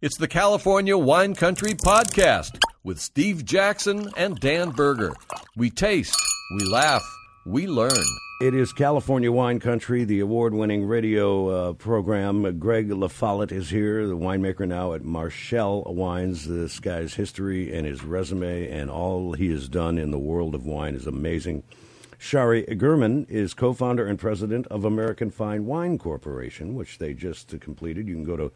It's the California Wine Country Podcast with Steve Jaxon and Dan Berger. We taste, we laugh, we learn. It is California Wine Country, the award-winning radio program. Greg La Follette is here, the winemaker now at Marchelle Wines. This guy's history and his resume and all he has done in the world of wine is amazing. Shari Gherman is co-founder and president of American Fine Wine Corporation, which they just completed. You can go to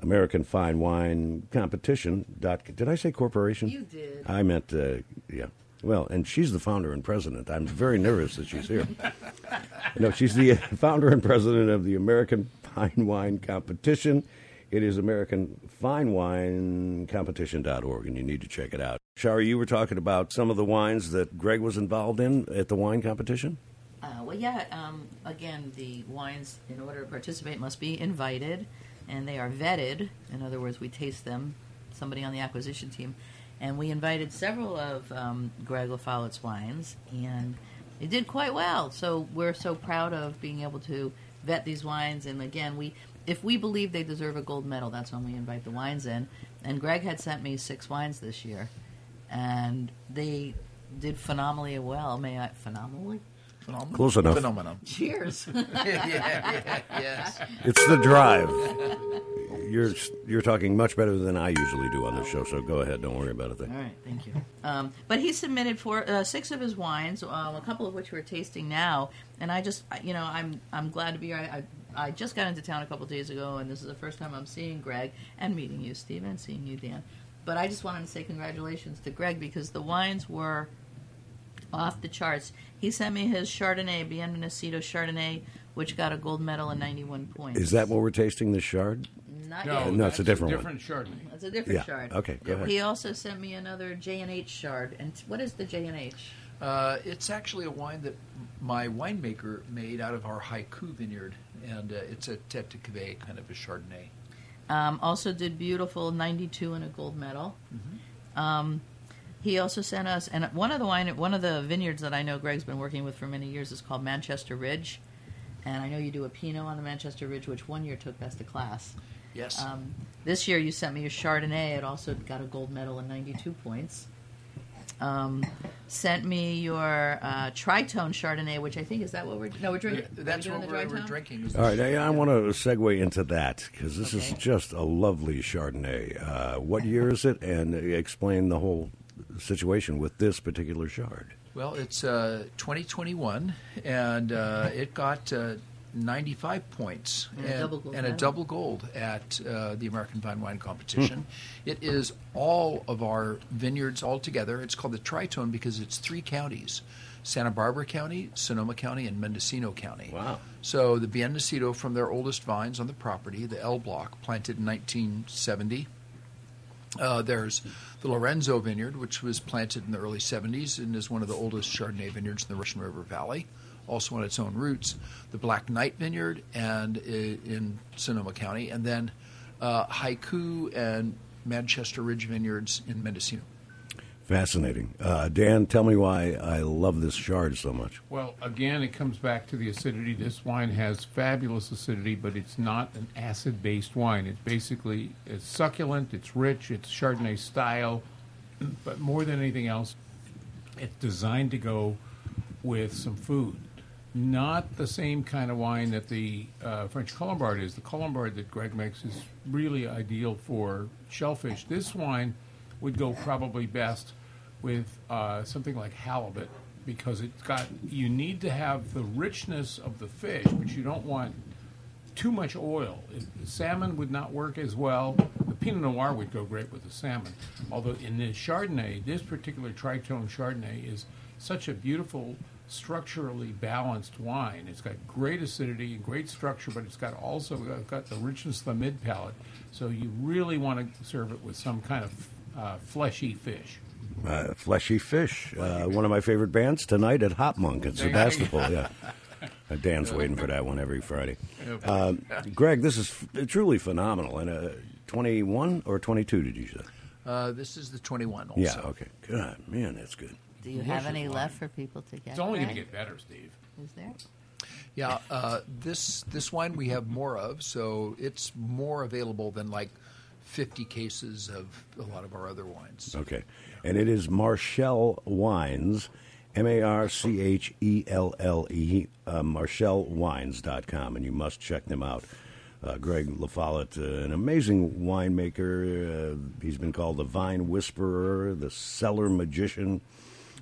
American Fine Wine Competition. Did I say corporation? You did. I meant, yeah. Well, and she's the founder and president. I'm very nervous that she's here. No, she's the founder and president of the American Fine Wine Competition. It is AmericanFineWineCompetition.org, and you need to check it out. Shari, you were talking about some of the wines that Greg was involved in at the wine competition? Again, the wines, in order to participate, must be invited, and they are vetted. In other words, we taste them, somebody on the acquisition team. And we invited several of Greg La Follette's wines, and it did quite well. So we're so proud of being able to vet these wines. And again, if we believe they deserve a gold medal, that's when we invite the wines in. And Greg had sent me 6 wines this year, and they did phenomenally well. Phenomenally? Phenomenal. Close enough. Phenomenal. Cheers. Yes. It's the drive. You're talking much better than I usually do on this show, so go ahead. Don't worry about it. All right. Thank you. But he submitted 6 of his wines, a couple of which we're tasting now. And I just, I'm glad to be here. I just got into town a couple of days ago, and this is the first time I'm seeing Greg and meeting you, Steve, and seeing you, Dan. But I just wanted to say congratulations to Greg because the wines were off the charts. He sent me his Chardonnay, Bien Nacido Chardonnay, which got a gold medal and 91 points. Is that what we're tasting, the Chard? Not yet. No, it's a different Chardonnay. It's a different Chard. Okay, go ahead. He also sent me another J&H Chard. And what is the J&H? It's actually a wine that my winemaker made out of our Haiku Vineyard, and it's a Tête de Cuvée kind of a Chardonnay. Also did beautiful 92 and a gold medal. Mm-hmm. He also sent us, and one of the vineyards that I know Greg's been working with for many years is called Manchester Ridge, and I know you do a Pinot on the Manchester Ridge, which one year took best of class. Yes. This year you sent me a Chardonnay. It also got a gold medal and 92 points. Sent me your Tritone Chardonnay, which I think is that what we're drinking. Yeah, that's what we're drinking. All right, I want to segue into that because this is just a lovely Chardonnay. What year is it? And explain the whole situation with this particular Chard. Well, it's 2021, and it got 95 points and a double gold at the American Fine Wine Competition. It is all of our vineyards all together. It's called the Tritone because it's 3 counties: Santa Barbara County, Sonoma County, and Mendocino County. Wow. So the Bien Nacido from their oldest vines on the property, the L Block, planted in 1970. There's the Lorenzo Vineyard, which was planted in the early 70s and is one of the oldest Chardonnay vineyards in the Russian River Valley, also on its own roots. The Black Knight Vineyard and in Sonoma County, and then Haiku and Manchester Ridge Vineyards in Mendocino. Fascinating. Dan, tell me why I love this Chard so much. Well, again, it comes back to the acidity. This wine has fabulous acidity, but it's not an acid-based wine. It's succulent, it's rich, it's Chardonnay style, but more than anything else, it's designed to go with some food. Not the same kind of wine that the French Colombard is. The Colombard that Greg makes is really ideal for shellfish. This wine would go probably best with something like halibut because you need to have the richness of the fish, but you don't want too much oil. Salmon would not work as well. The Pinot Noir would go great with the salmon. Although in the Chardonnay, this particular Tritone Chardonnay is such a beautiful, structurally balanced wine. It's got great acidity and great structure, but it's got also got the richness of the mid-palate. So you really want to serve it with some kind of fleshy fish. One of my favorite bands tonight at Hop Monk in Sebastopol. Yeah, Dan's waiting for that one every Friday. Greg, this is truly phenomenal. And 21 or 22, did you say? This is the 21 also. Yeah, okay. God, man, that's good. Do you have any left for people to get? It's only going to get better, Steve. Is there? Yeah, this wine we have more of, so it's more available than like 50 cases of a lot of our other wines. Okay. Yeah. And it is Marchelle Wines, Marchelle, MarchelleWines.com, and you must check them out. Greg La Follette, an amazing winemaker. He's been called the Vine Whisperer, the Cellar Magician,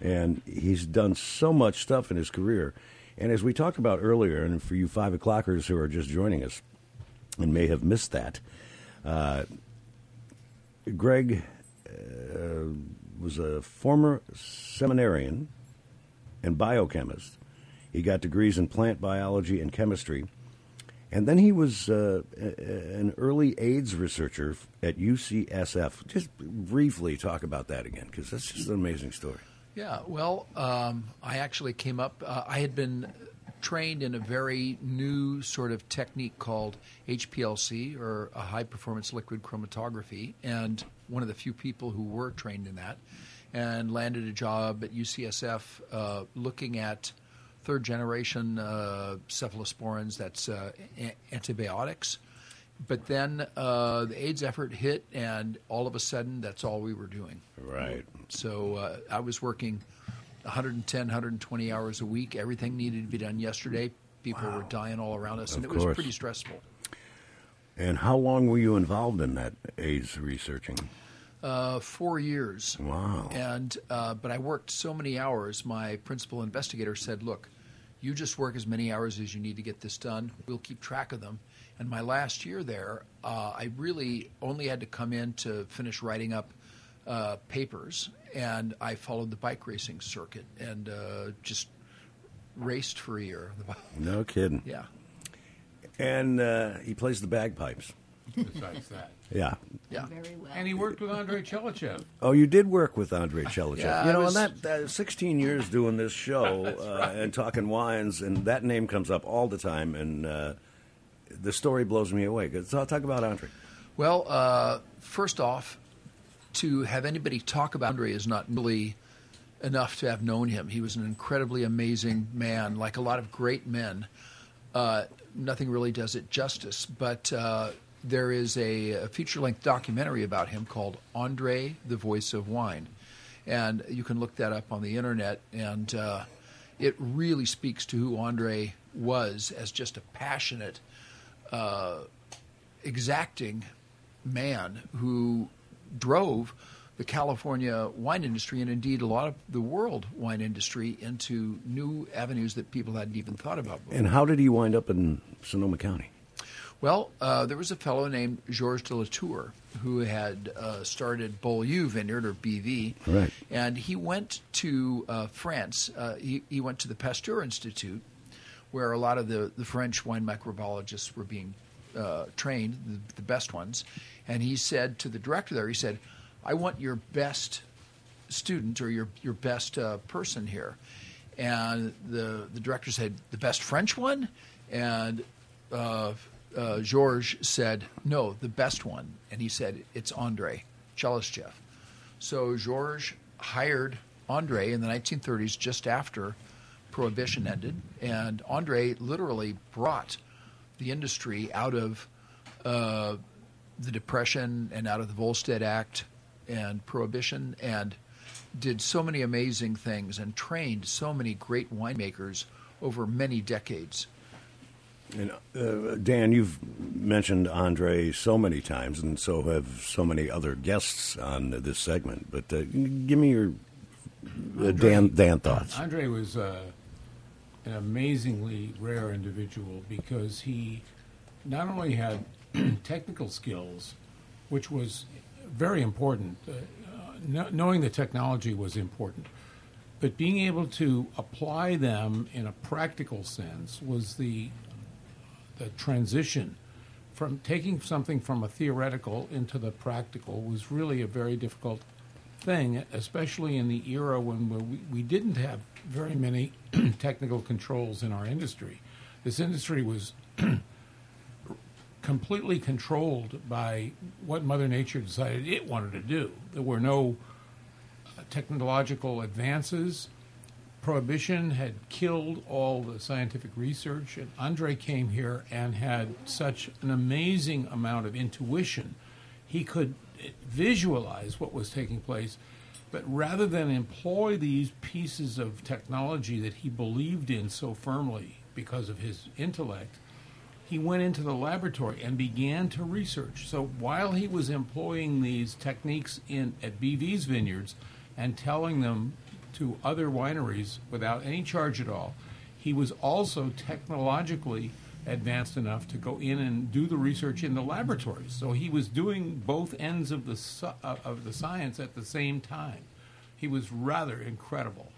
and he's done so much stuff in his career. And as we talked about earlier, and for you 5 o'clockers who are just joining us and may have missed that, Greg was a former seminarian and biochemist. He got degrees in plant biology and chemistry. And then he was an early AIDS researcher at UCSF. Just briefly talk about that again, because that's just an amazing story. Yeah, well, I actually came up. I had been trained in a very new sort of technique called HPLC, or a high-performance liquid chromatography, and one of the few people who were trained in that, and landed a job at UCSF looking at third-generation cephalosporins, that's antibiotics. But then the AIDS effort hit, and all of a sudden, that's all we were doing. Right. So I was working 110, 120 hours a week. Everything needed to be done yesterday. People were dying all around us, and it was pretty stressful. And how long were you involved in that AIDS researching? 4 years. Wow. And but I worked so many hours, my principal investigator said, look, you just work as many hours as you need to get this done. We'll keep track of them. And my last year there, I really only had to come in to finish writing up papers, and I followed the bike racing circuit and just raced for a year. No kidding. Yeah. And he plays the bagpipes. Besides that. Yeah. Yeah. Very well. And he worked with André Tchelistcheff. Oh, you did work with André Tchelistcheff. Yeah, you know, and that 16 years doing this show right. And talking wines, and that name comes up all the time, and the story blows me away. So I'll talk about André. Well, first off, to have anybody talk about André is not really enough to have known him. He was an incredibly amazing man, like a lot of great men. Nothing really does it justice, but there is a feature-length documentary about him called André, the Voice of Wine, and you can look that up on the internet, and it really speaks to who André was as just a passionate, exacting man who drove the California wine industry, and indeed a lot of the world wine industry, into new avenues that people hadn't even thought about before. And how did he wind up in Sonoma County? Well, there was a fellow named Georges de Latour who had started Beaulieu Vineyard, or BV, right. And he went to France. He went to the Pasteur Institute, where a lot of the French wine microbiologists were being trained, the best ones, and he said to the director there, he said, I want your best student, or your best person here. And the director said, the best French one? And Georges said, no, the best one. And he said, it's André Tchelistcheff. So Georges hired André in the 1930s, just after Prohibition ended. And André literally brought the industry out of the Depression and out of the Volstead Act and Prohibition, and did so many amazing things and trained so many great winemakers over many decades. And Dan, you've mentioned André so many times, and so have so many other guests on this segment. But give me your Dan thoughts. André was an amazingly rare individual, because he not only had technical skills, which was very important. Knowing the technology was important, but being able to apply them in a practical sense was the transition from taking something from a theoretical into the practical was really a very difficult thing, especially in the era when we didn't have very many technical controls in our industry. This industry was completely controlled by what Mother Nature decided it wanted to do. There were no technological advances. Prohibition had killed all the scientific research, and André came here and had such an amazing amount of intuition. he could visualize what was taking place, but rather than employ these pieces of technology that he believed in so firmly because of his intellect, he went into the laboratory and began to research. So while he was employing these techniques at BV's vineyards and telling them to other wineries without any charge at all, he was also technologically advanced enough to go in and do the research in the laboratories. So he was doing both ends of the science at the same time. He was rather incredible.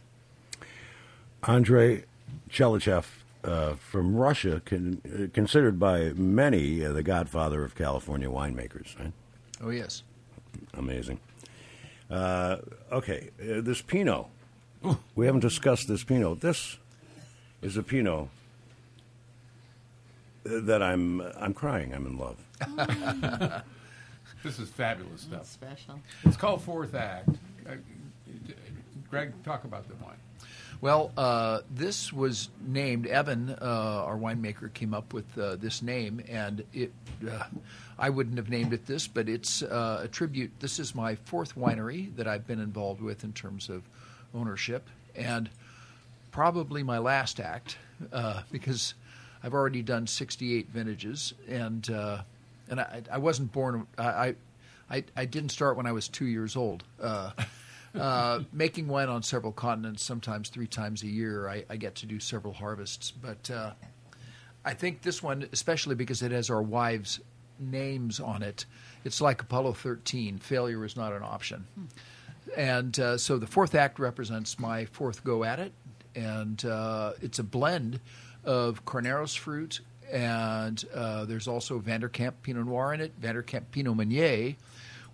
André Tchelistcheff, from Russia, considered by many the godfather of California winemakers, right? Oh, yes. Amazing. Okay, this Pinot. Ooh. We haven't discussed this Pinot. This is a Pinot that I'm crying. I'm in love. This is fabulous stuff. That's special. It's called Fourth Act. Greg, talk about the wine. Well, this was named, Evan, our winemaker, came up with this name, and I wouldn't have named it this, but it's a tribute. This is my fourth winery that I've been involved with in terms of ownership, and probably my last act, because I've already done 68 vintages, and I wasn't born, I didn't start when I was 2 years old. Making wine on several continents, sometimes 3 times a year, I get to do several harvests. But I think this one, especially because it has our wives' names on it, it's like Apollo 13. Failure is not an option. And so the Fourth Act represents my fourth go at it. And it's a blend of Carneros fruit, and there's also Van der Kamp Pinot Noir in it, Van der Kamp Pinot Meunier,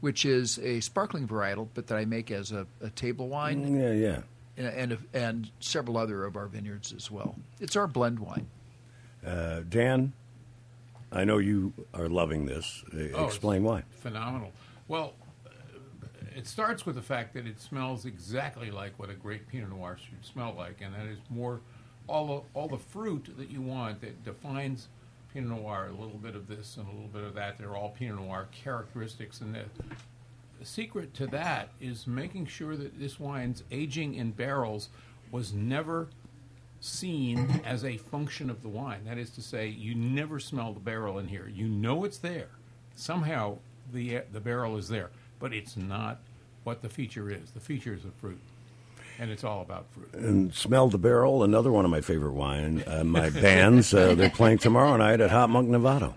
which is a sparkling varietal, but that I make as a table wine. Yeah. And several other of our vineyards as well. It's our blend wine. Dan, I know you are loving this. Explain why. Phenomenal. Well, it starts with the fact that it smells exactly like what a great Pinot Noir should smell like, and that is more all the fruit that you want that defines Pinot Noir, a little bit of this and a little bit of that. They're all Pinot Noir characteristics. And the secret to that is making sure that this wine's aging in barrels was never seen as a function of the wine. That is to say, you never smell the barrel in here. You know it's there. Somehow the barrel is there, but it's not what the feature is. The feature is the fruit. And it's all about fruit. And Smell the Barrel, another one of my favorite wine. My bands, they're playing tomorrow night at Hot Monk, Novato.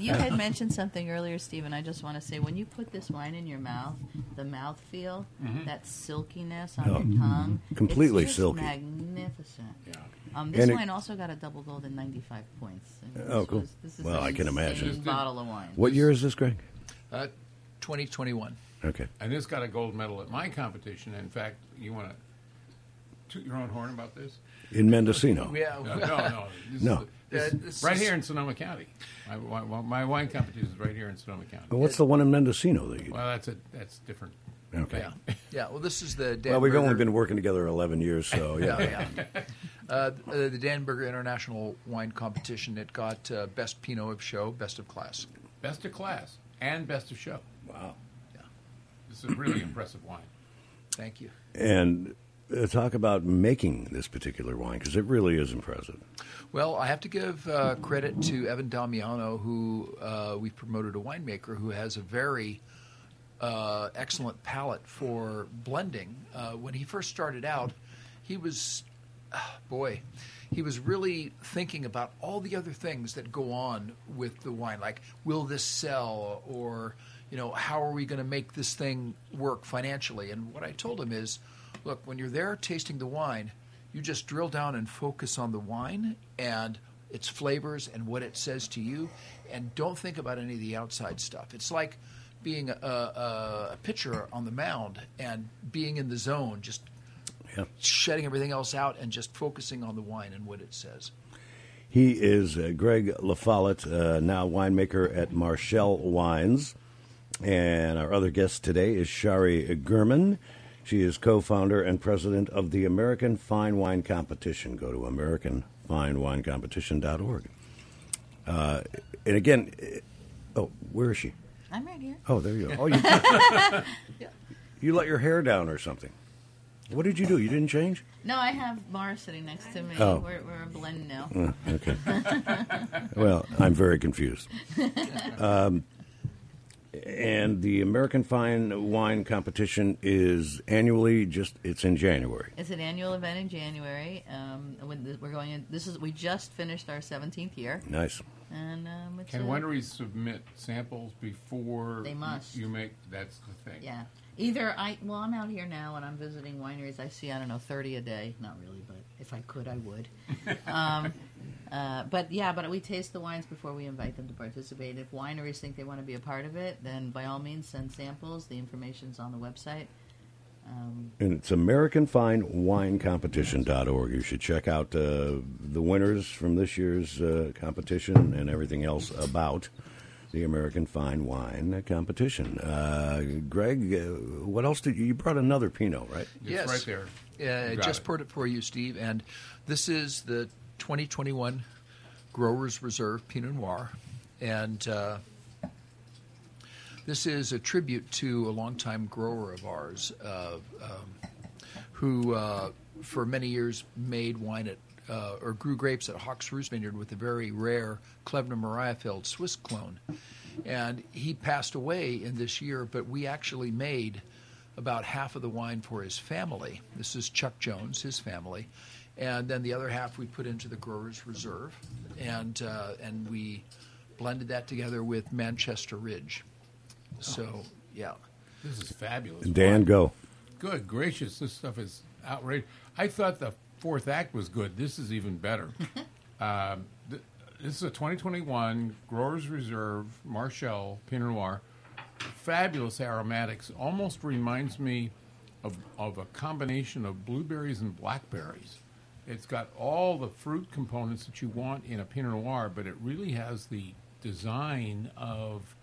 You had mentioned something earlier, Stephen. I just want to say, when you put this wine in your mouth, the mouthfeel, that silkiness on your tongue. Completely silky. Magnificent. Yeah. This wine also got a double gold in 95 points. Cool. This is I can imagine. Bottle of wine. What year is this, Greg? 2021. Okay. And this got a gold medal at my competition. In fact, you want to toot your own horn about this? In Mendocino. Yeah. No. Right here in Sonoma County. My wine competition is right here in Sonoma County. But what's the one in Mendocino that you do? Well, that's different. Okay. Yeah. Well, this is the Dan Well, we've Berger. Only been working together 11 years, so yeah. The Dan Berger International Wine Competition, it got Best Pinot of Show, Best of Class. Best of Class and Best of Show. Wow. It's a really impressive wine. Thank you. And talk about making this particular wine, because it really is impressive. Well, I have to give credit to Evan Damiano, who we've promoted, a winemaker who has a very excellent palate for blending. When he first started out, he was really thinking about all the other things that go on with the wine, like will this sell, or how are we going to make this thing work financially? And what I told him is, look, when you're there tasting the wine, you just drill down and focus on the wine and its flavors and what it says to you, and don't think about any of the outside stuff. It's like being a pitcher on the mound and being in the zone, just shedding everything else out and just focusing on the wine and what it says. He is Greg La Follette, now winemaker at Marchelle Wines. And our other guest today is Shari Gherman. She is co-founder and president of the American Fine Wine Competition. Go to AmericanFineWineCompetition.org. And again, where is she? I'm right here. Oh, there you go. Oh, you, you let your hair down or something. What did you do? You didn't change? No, I have Mara sitting next to me. Oh. We're a blend now. Okay. Well, I'm very confused. And the American Fine Wine Competition is annually. It's in January. It's an annual event in January. We're going in. We just finished our 17th year. Nice. And can wineries submit samples before they must? You make that's the thing. Yeah. Either I'm out here now and I'm visiting wineries. I see 30 a day. Not really, but if I could, I would. But we taste the wines before we invite them to participate. If wineries think they want to be a part of it, then by all means send samples. The information's on the website. And it's AmericanFineWineCompetition.org. You should check out the winners from this year's competition and everything else about the American Fine Wine Competition. Greg, what else did you brought another Pinot, right? Yes. It's right there. Just poured it for you, Steve. And this is the 2021 Growers Reserve Pinot Noir. And this is a tribute to a longtime grower of ours who for many years made wine at or grew grapes at Hawks Roost Vineyard with a very rare Klebner Mariafeld Swiss clone. And he passed away in this year, but we actually made about half of the wine for his family. This is Chuck Jones, his family. And then the other half we put into the Growers Reserve, and we blended that together with Manchester Ridge. So, yeah. This is fabulous. Dan, go. Good gracious, this stuff is outrageous. I thought the Fourth Act was good. This is even better. This is a 2021 Growers Reserve Marchelle Pinot Noir. Fabulous aromatics. Almost reminds me of a combination of blueberries and blackberries. It's got all the fruit components that you want in a Pinot Noir, but it really has the design of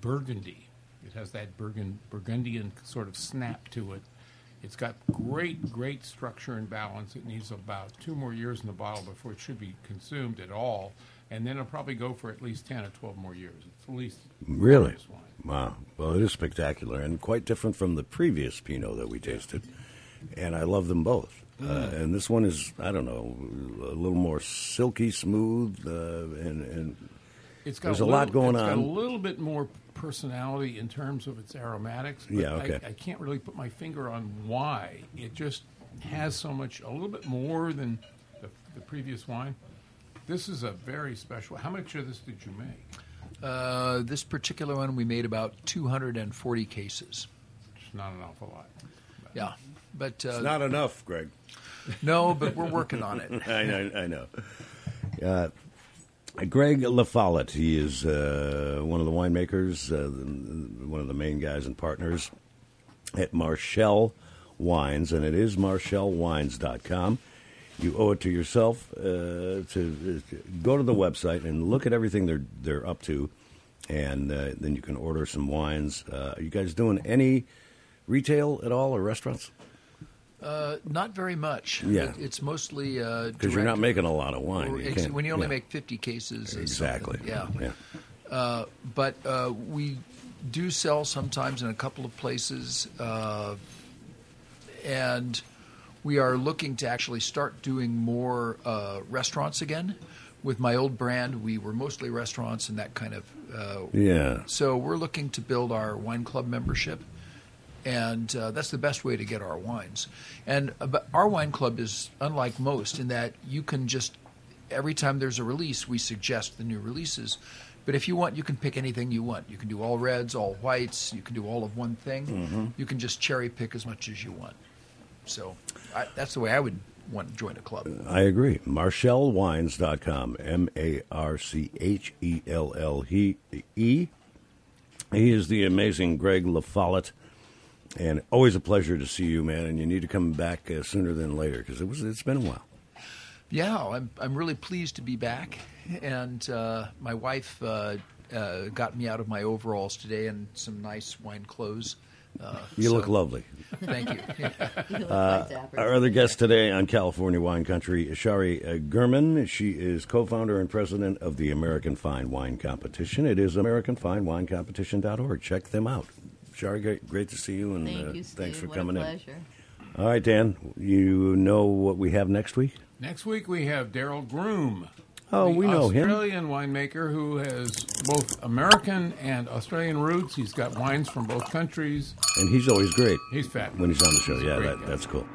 Burgundy. It has that Burgundian sort of snap to it. It's got great, great structure and balance. It needs about 2 more years in the bottle before it should be consumed at all, and then it'll probably go for at least 10 or 12 more years. It's at least really? Wow. Well, it is spectacular and quite different from the previous Pinot that we tasted, and I love them both. And this one is, I don't know, a little more silky smooth, and it's got there's a lot going on. It's got a little bit more personality in terms of its aromatics, but I can't really put my finger on why. It just has so much, a little bit more than the previous wine. This is a very special. How much of this did you make? This particular one, we made about 240 cases. It's not an awful lot. Yeah. But, it's not enough, Greg. No, but we're working on it. I know. Greg La Follette, he is one of the winemakers, one of the main guys and partners at Marchelle Wines, and it is marchellewines.com. You owe it to yourself to go to the website and look at everything they're up to, and then you can order some wines. Are you guys doing any retail at all or restaurants? Not very much. Yeah. It's mostly direct. Because you're not making a lot of wine. When you only make 50 cases. Exactly. Yeah. But we do sell sometimes in a couple of places, and we are looking to actually start doing more restaurants again. With my old brand, we were mostly restaurants and that kind of. So we're looking to build our wine club membership. And that's the best way to get our wines. And our wine club is unlike most in that you can just, every time there's a release, we suggest the new releases. But if you want, you can pick anything you want. You can do all reds, all whites. You can do all of one thing. Mm-hmm. You can just cherry pick as much as you want. So that's the way I would want to join a club. I agree. MarchellWines.com, Marchelle. He is the amazing Greg La Follette. And always a pleasure to see you, man. And you need to come back sooner than later because it's been a while. Yeah, I'm really pleased to be back. And my wife got me out of my overalls today and some nice wine clothes You look lovely. Thank you. You look like our other guest today on California Wine Country is Shari Gherman. She is co-founder and president of the American Fine Wine Competition. It is AmericanFineWineCompetition.org. Check them out. Shari, great to see you, and thank you, Steve. Thanks for coming in. Pleasure. All right, Dan, you know what we have next week? Next week we have Daryl Groom. Oh, we know him. Australian winemaker who has both American and Australian roots. He's got wines from both countries. And he's always great. He's fabulous. When he's on the show, yeah, that's cool.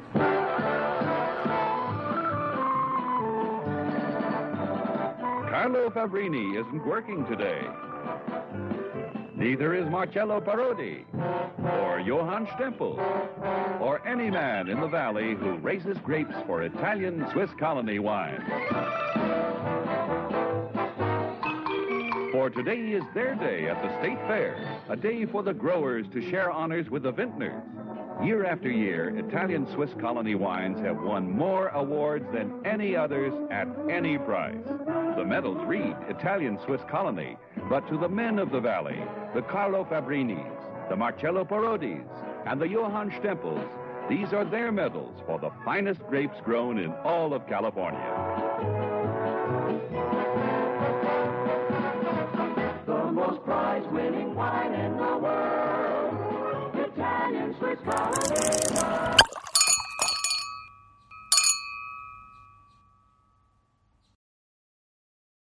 Carlo Favrini isn't working today. Neither is Marcello Parodi, or Johann Stempel, or any man in the valley who raises grapes for Italian Swiss Colony wine. For today is their day at the State Fair, a day for the growers to share honors with the vintners. Year after year, Italian Swiss Colony wines have won more awards than any others at any price. The medals read Italian Swiss Colony, but to the men of the valley, the Carlo Fabrinis, the Marcello Parodis, and the Johann Stempels, these are their medals for the finest grapes grown in all of California.